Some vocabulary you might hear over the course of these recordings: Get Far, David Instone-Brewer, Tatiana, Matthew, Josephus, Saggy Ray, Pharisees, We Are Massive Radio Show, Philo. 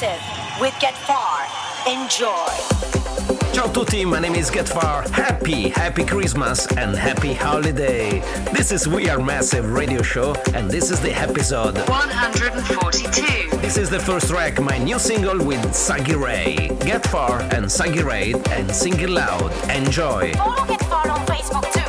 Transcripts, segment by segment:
Massive with Get Far. Enjoy. Ciao a tutti, my name is Get Far. Happy Christmas and happy holiday. This is We Are Massive Radio Show and this is the episode 142. This is the first track, my new single with Saggy Ray. Get Far and Saggy Ray and sing it loud. Enjoy. Follow Get Far on Facebook too.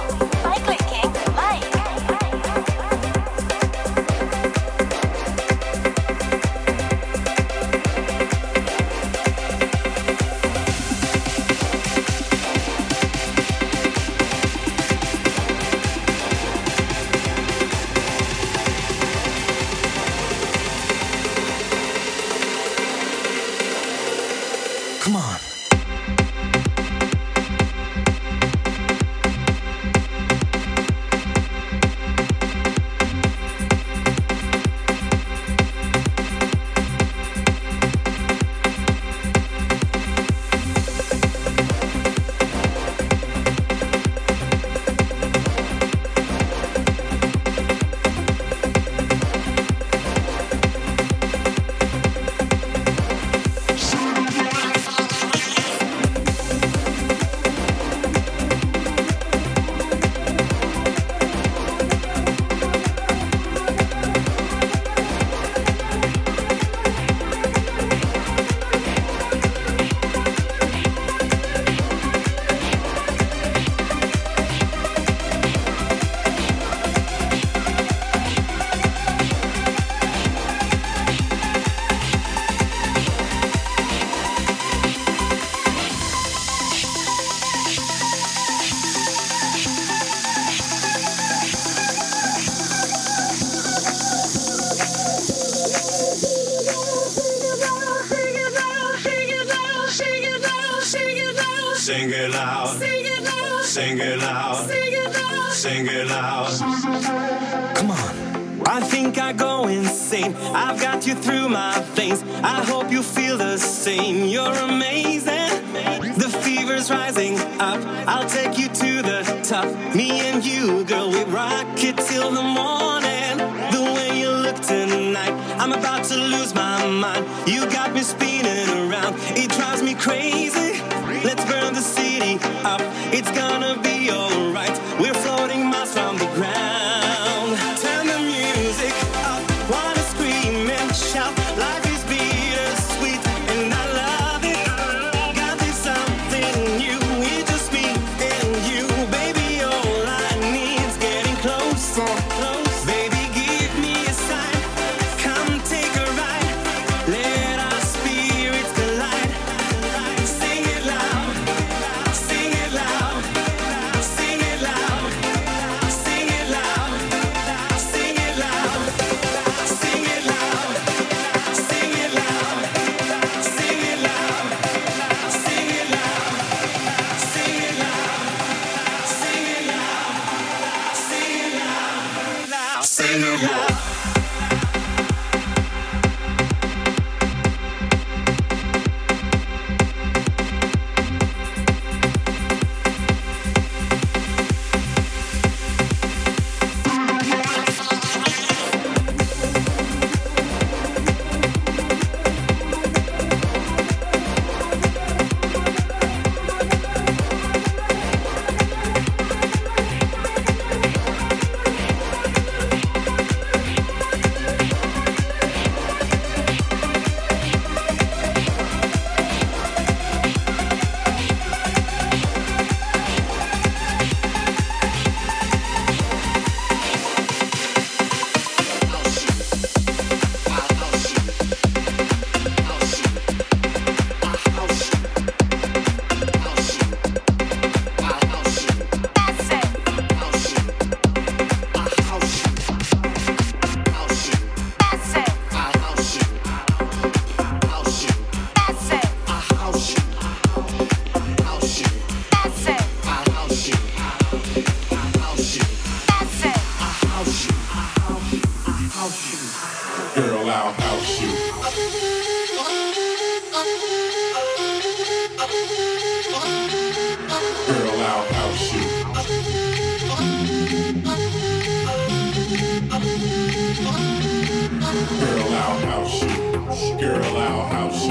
I've got you through my veins. I hope you feel the same. You're amazing. The fever's rising up. I'll take you to the top. Me and you, girl, we rock it till the morning. The way you look tonight, I'm about to lose my mind. You got me spinning around. It drives me crazy. Let's burn the city up. It's gonna be alright. We're floating miles from the ground. Girl, I'll house you.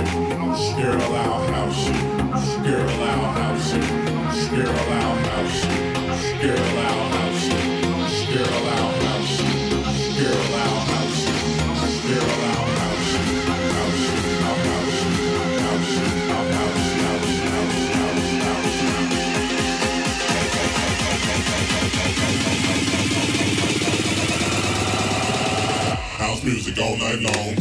music all night long.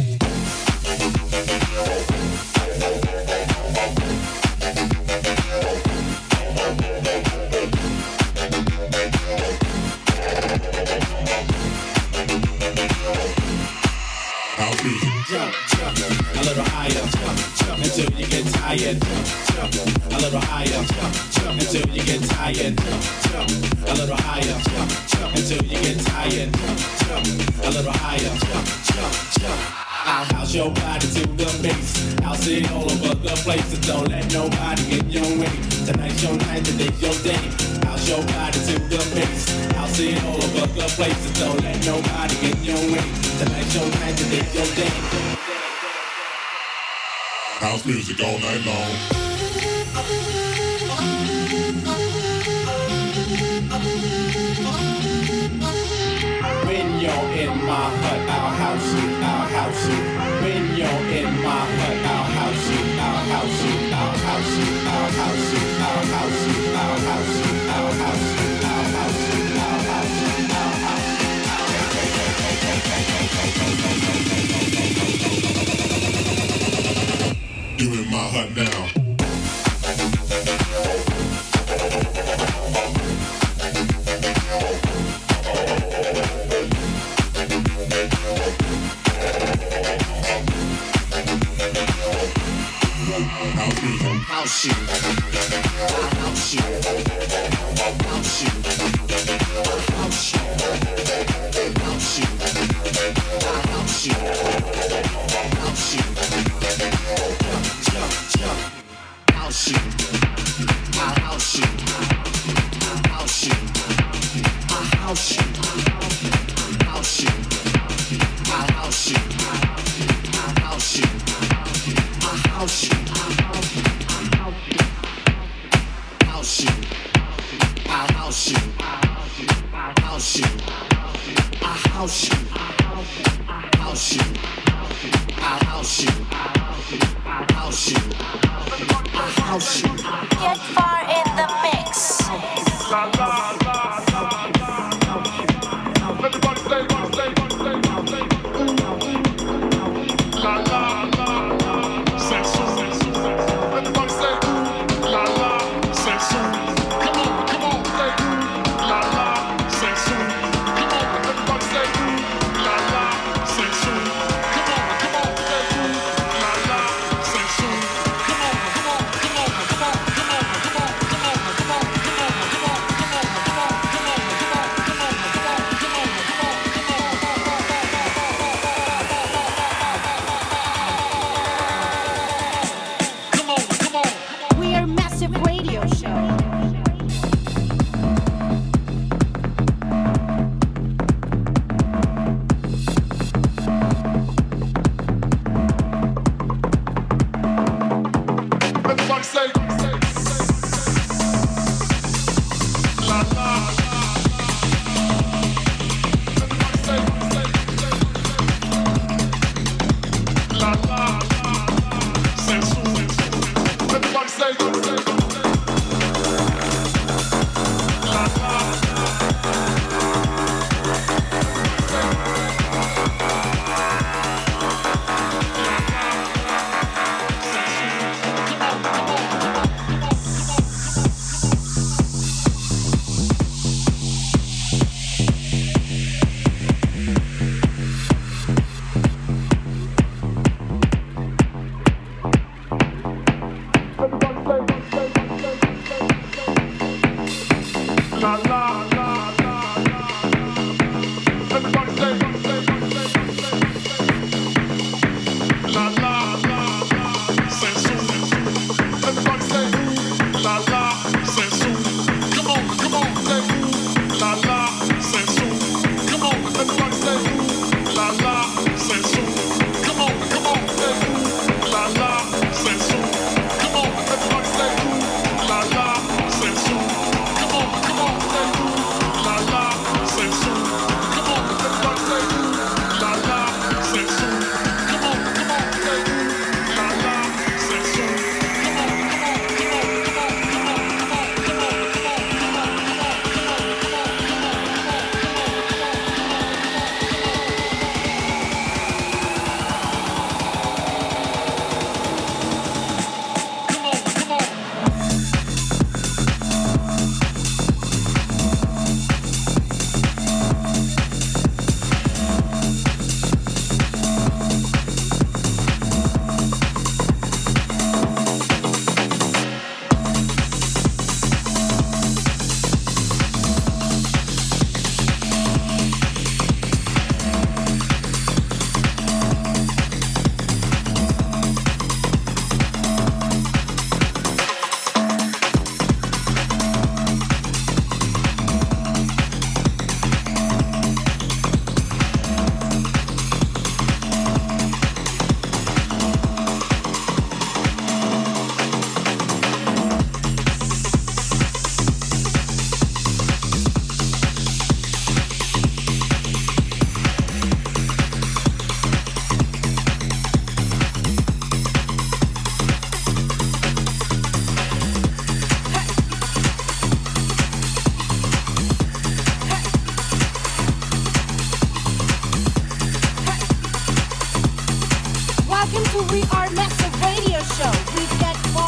House music. Jump, jump, a little higher. Jump, jump until you get tired. Jump, jump, a little higher. Jump, jump until you get tired. Jump, jump, a little higher. Jump, jump until you get tired. Jump, jump, a little higher. Jump, jump, jump. I'll house your body to the base. I'll sit all over the place, so don't let nobody get in your way. Tonight's your night, today's your day. I'll show body to the base. I'll sit all over the place, so don't let nobody get in your way. Tonight's your night, today's your day. House music all night long. When you're in my hut, I'll house you. When you're in my hut, I'll house you, I'll house you, I'll house you, I'll house you, I'll house you, I'll house you, I'll house you, I'll house you, I'll house you, I'll house you. You in my hut now. House you, house you, house you, house you, house you, house you, house you, jump, jump, house you, house you, house you, house you, house you, house you, house you, house you. Get far in the mix. Welcome to We Are Massive Radio Show. We Get Far.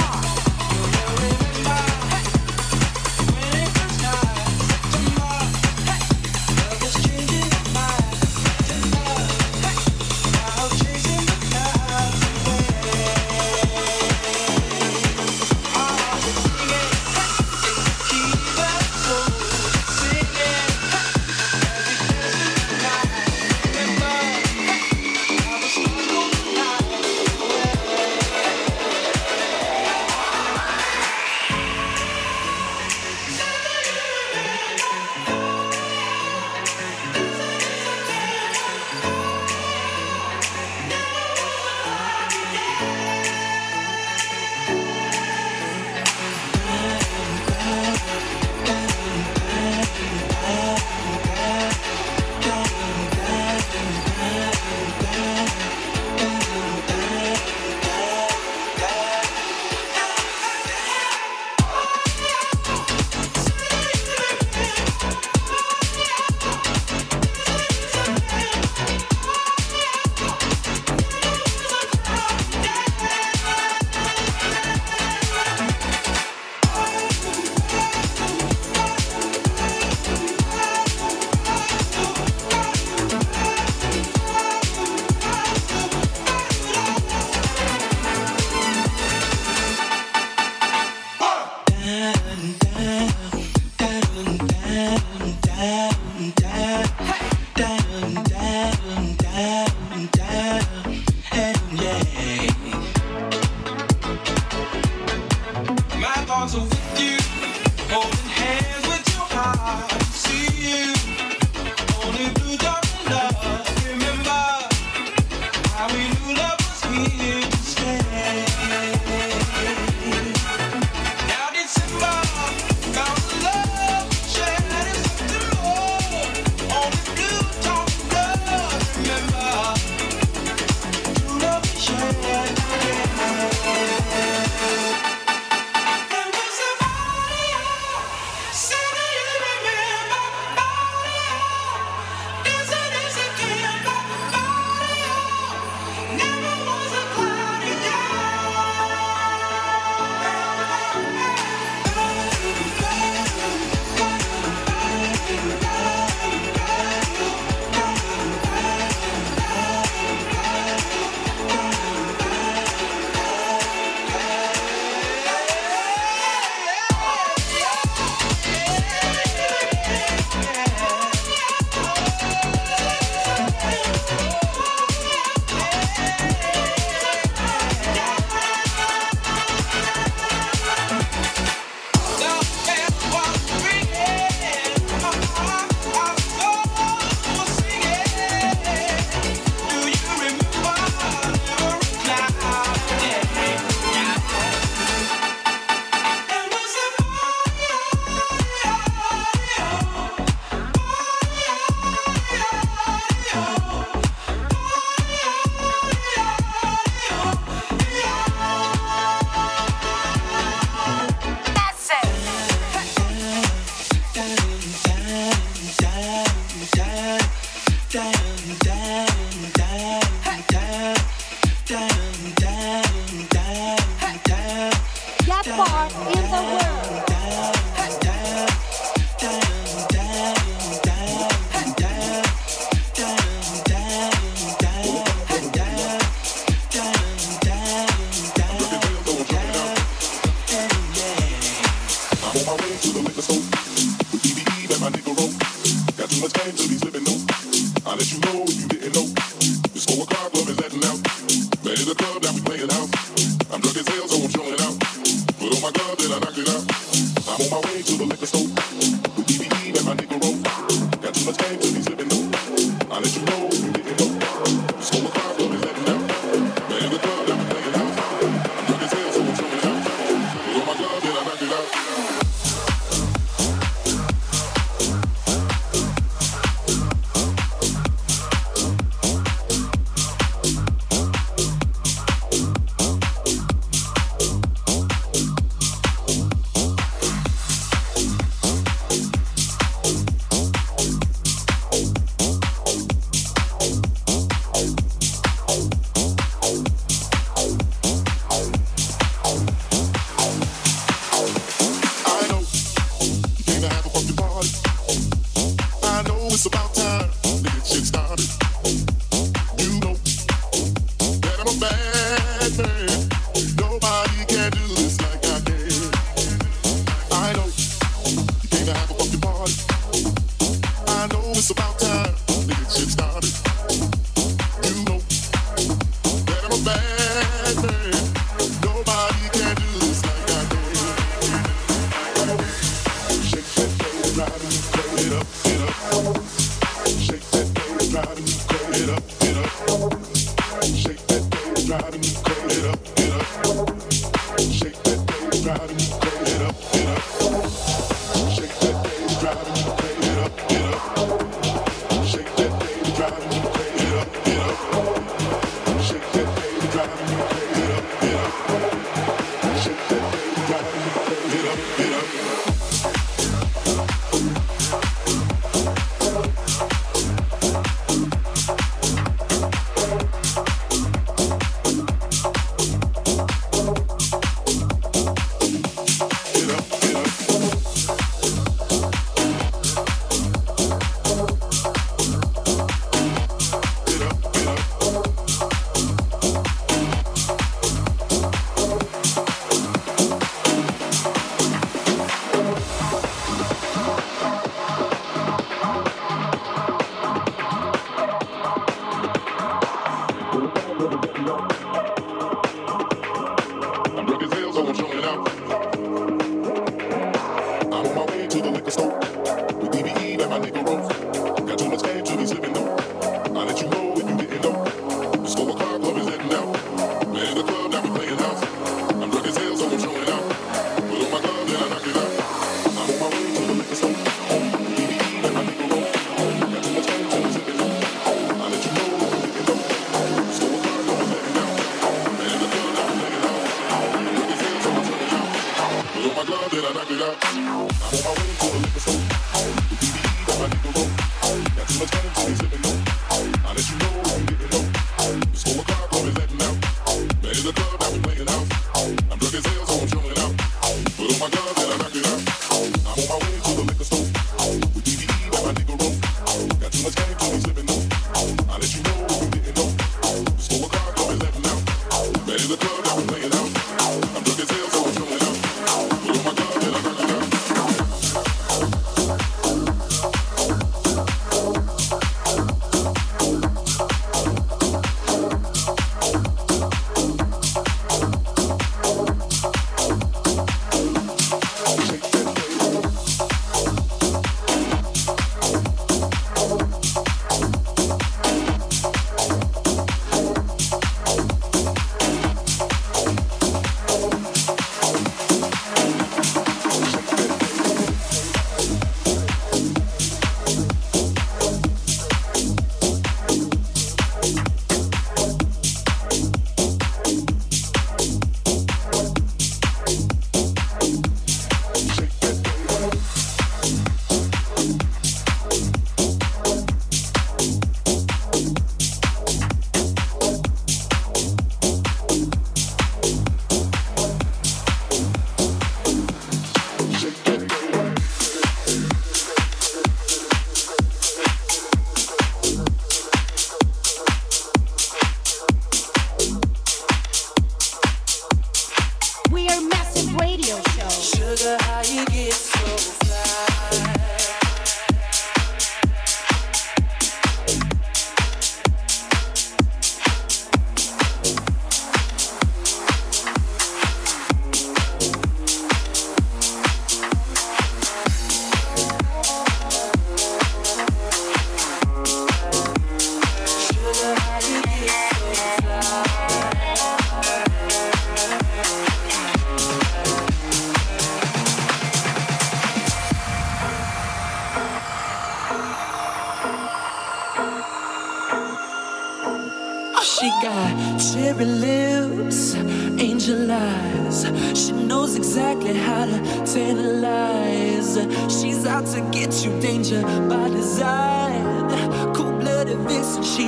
She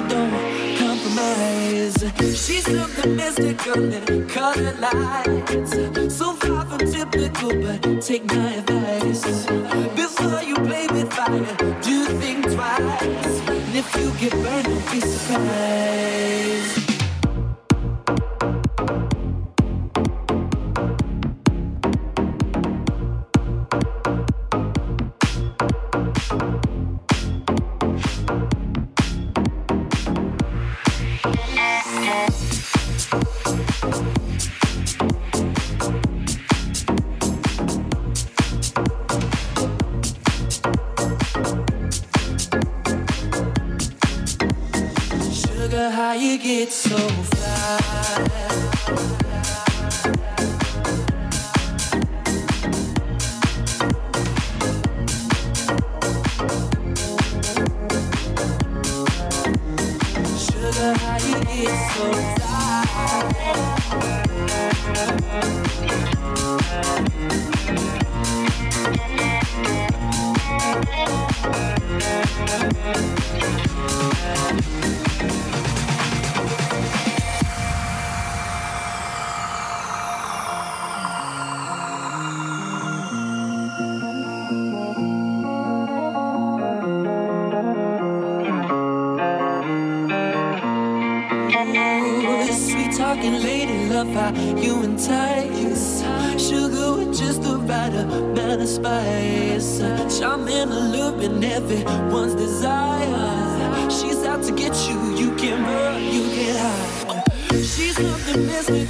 don't compromise. eyes. She's something mystical in colored lights. So far from typical, but take my advice. Before you play with fire, do think twice. And if you get burned, don't be surprised. It's so fly. Message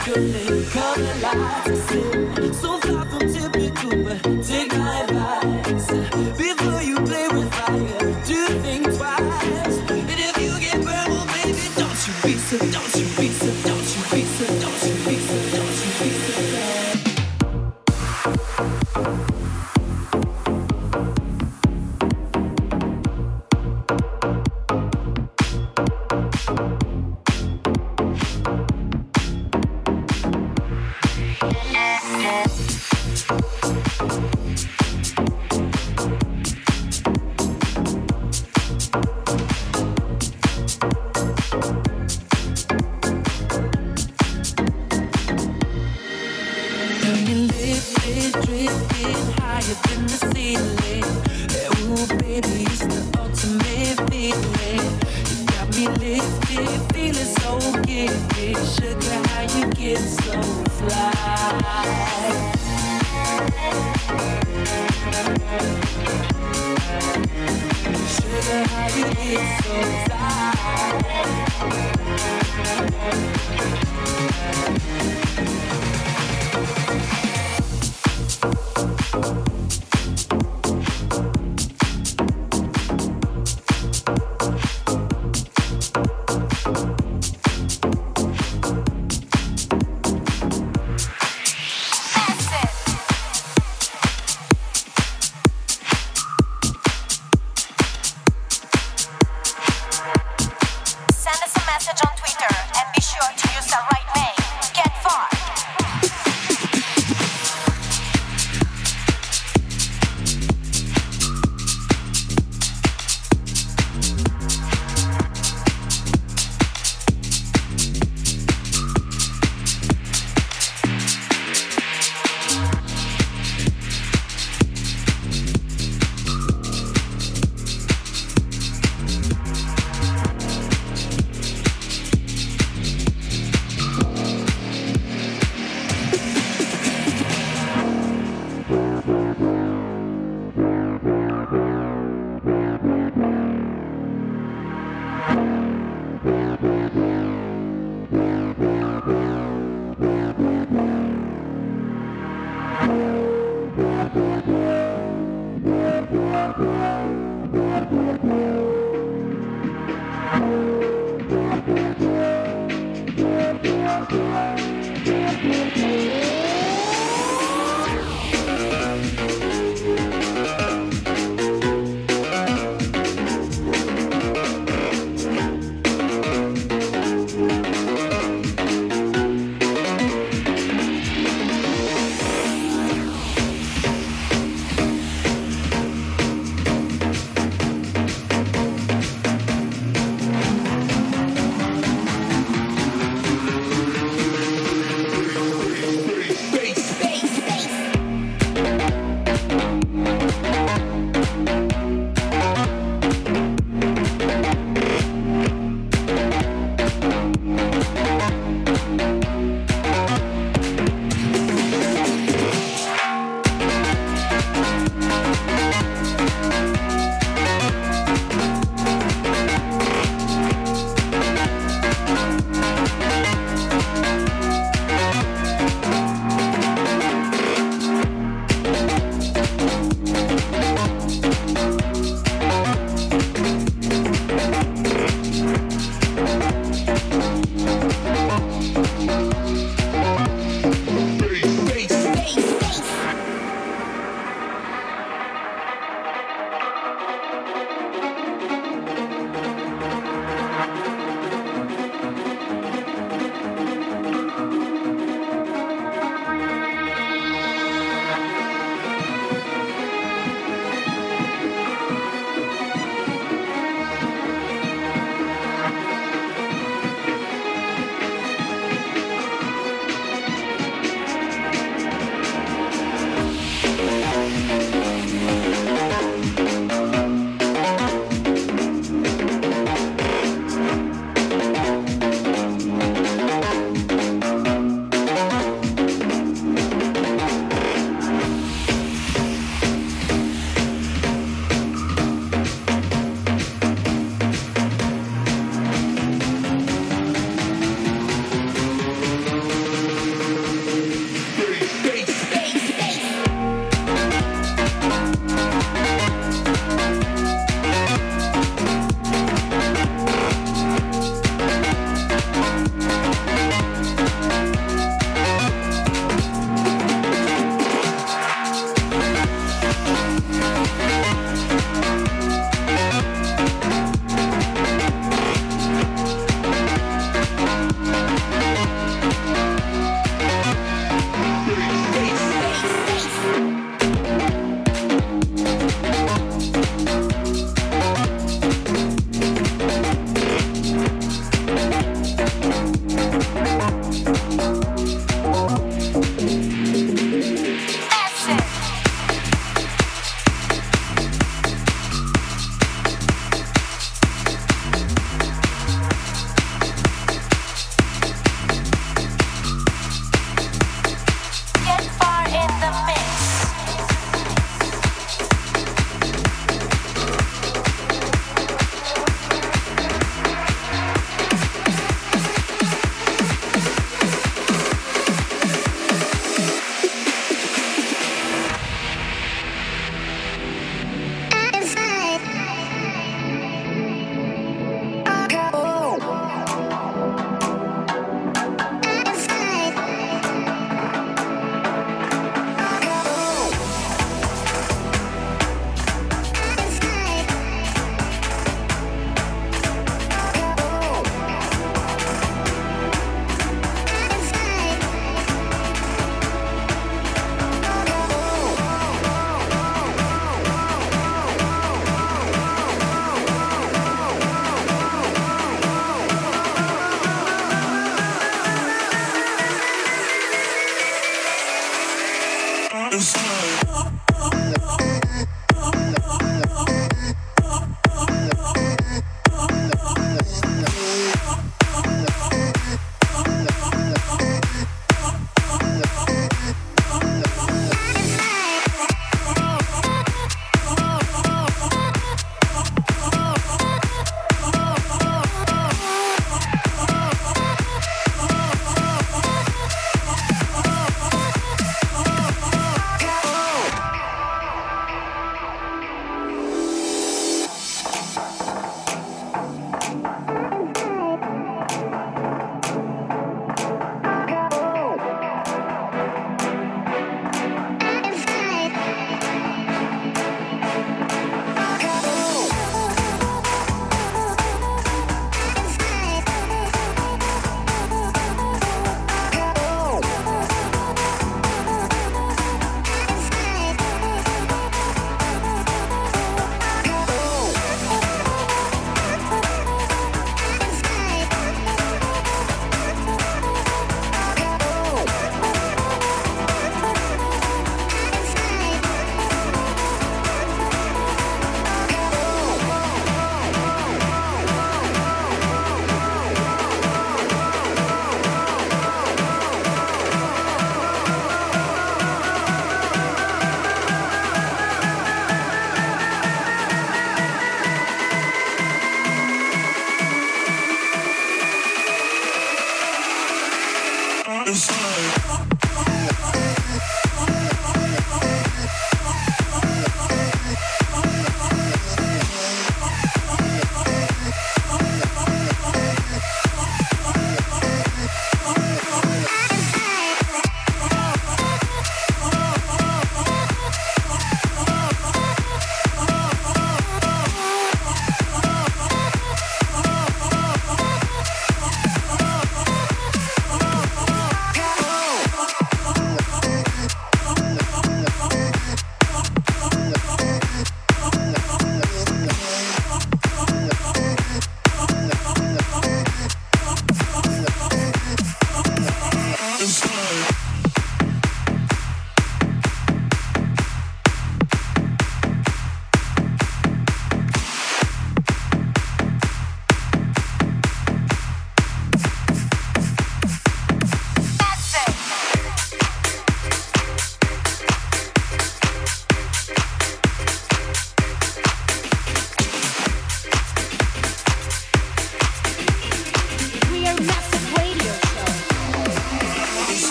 on Twitter and be sure to use the right name. Get Far.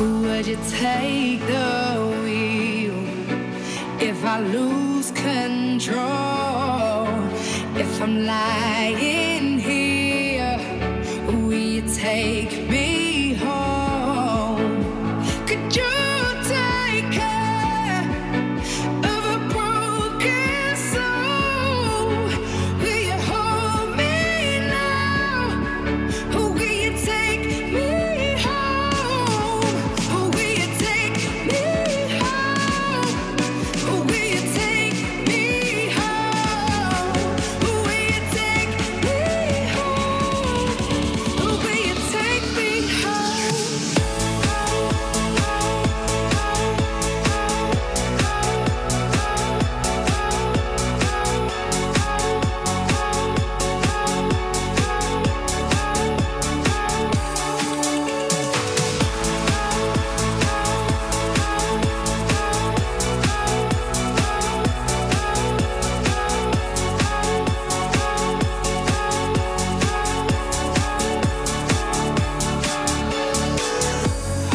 Would you take the wheel if I lose control? If I'm lying here, will you take me home? Could you take care of a broken soul? Will you hold me now? Or will you take me home? Or will you take me home? Or will you take me home? Or will you take me home? Or will you take me home?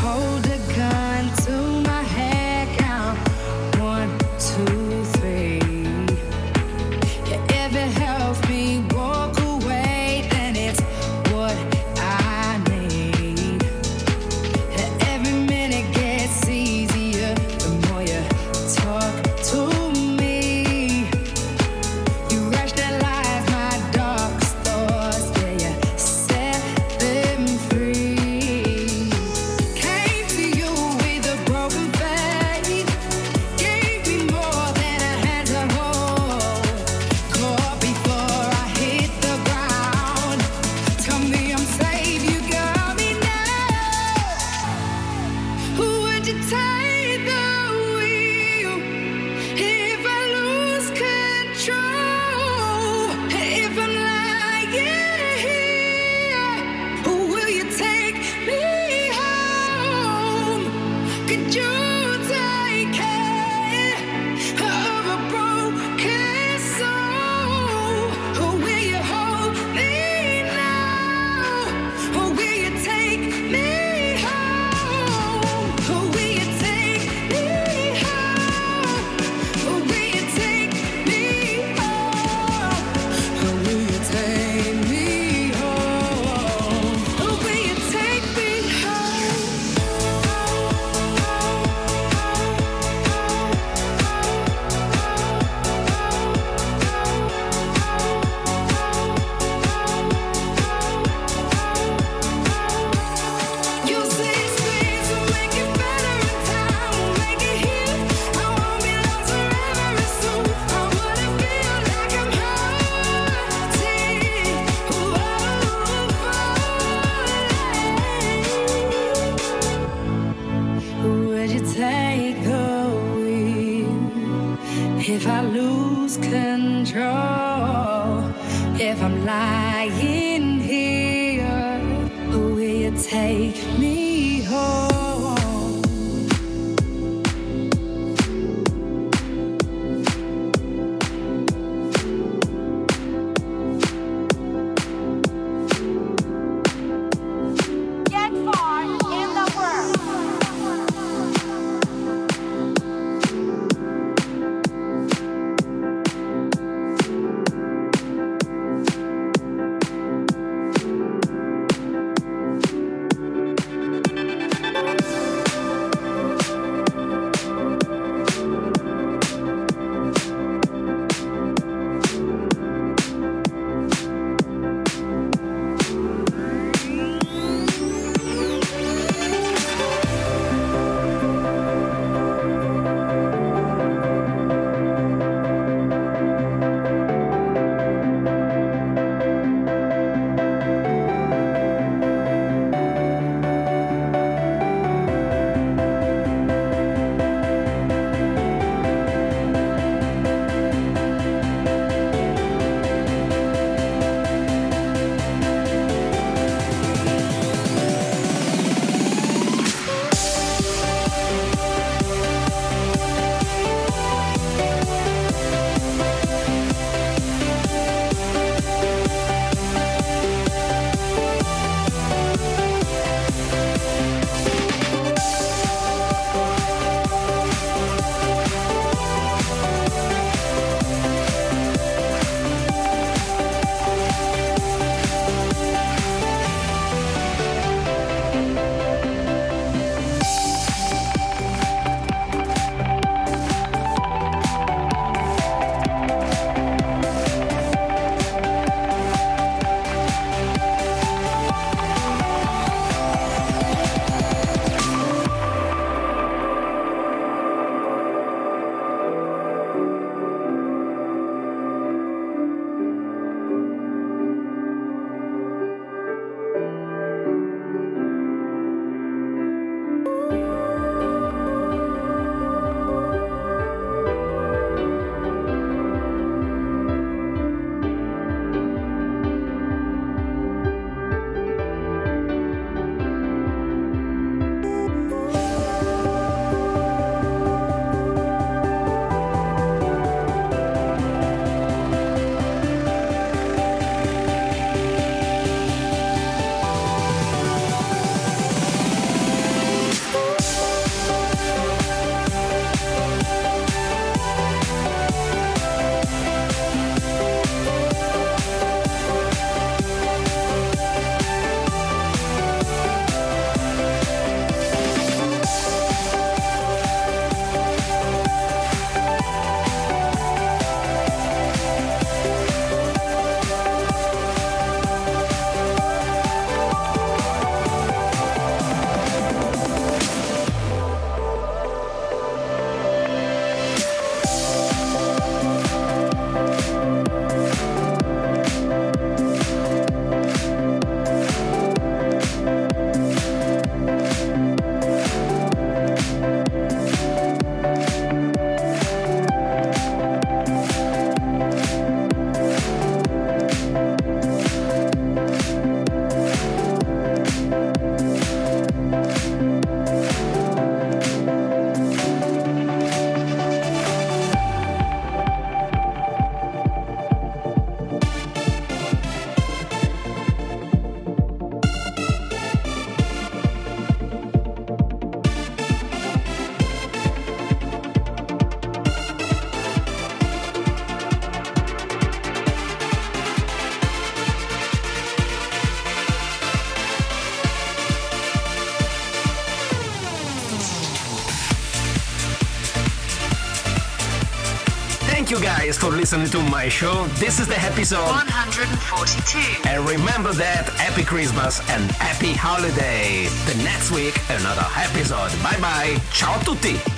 Hold a gun to my head, count 1, 2, 3. If it helps me walk away, then it's what I need. Every minute gets easier the more you talk to me. You rationalize my darkest thoughts, yeah, you set them free. Came to you with a broken faith, gave me more than I had to hold. Caught before I hit the ground. Tell me I'm safe, you got me now. Would you take the wheel if I lose control? If I'm lying here, will you take me home? Could you take care of a broken soul? Or will you hold me now? Or will you take me home? Or will you take me home? Or will you take me home? Or will you take me home? Or will you take me home? You say space will make it better in time, will make it here. I won't be lost forever and soon. I wanna feel like I'm haunted. Whoa, would you take the wheel if I lose control? If I'm lying here, will you take me home? Get far in the world. Thank you guys for listening to my show. This is the episode 142. And remember that happy Christmas and happy holiday. The next week, another episode. Bye bye. Ciao tutti.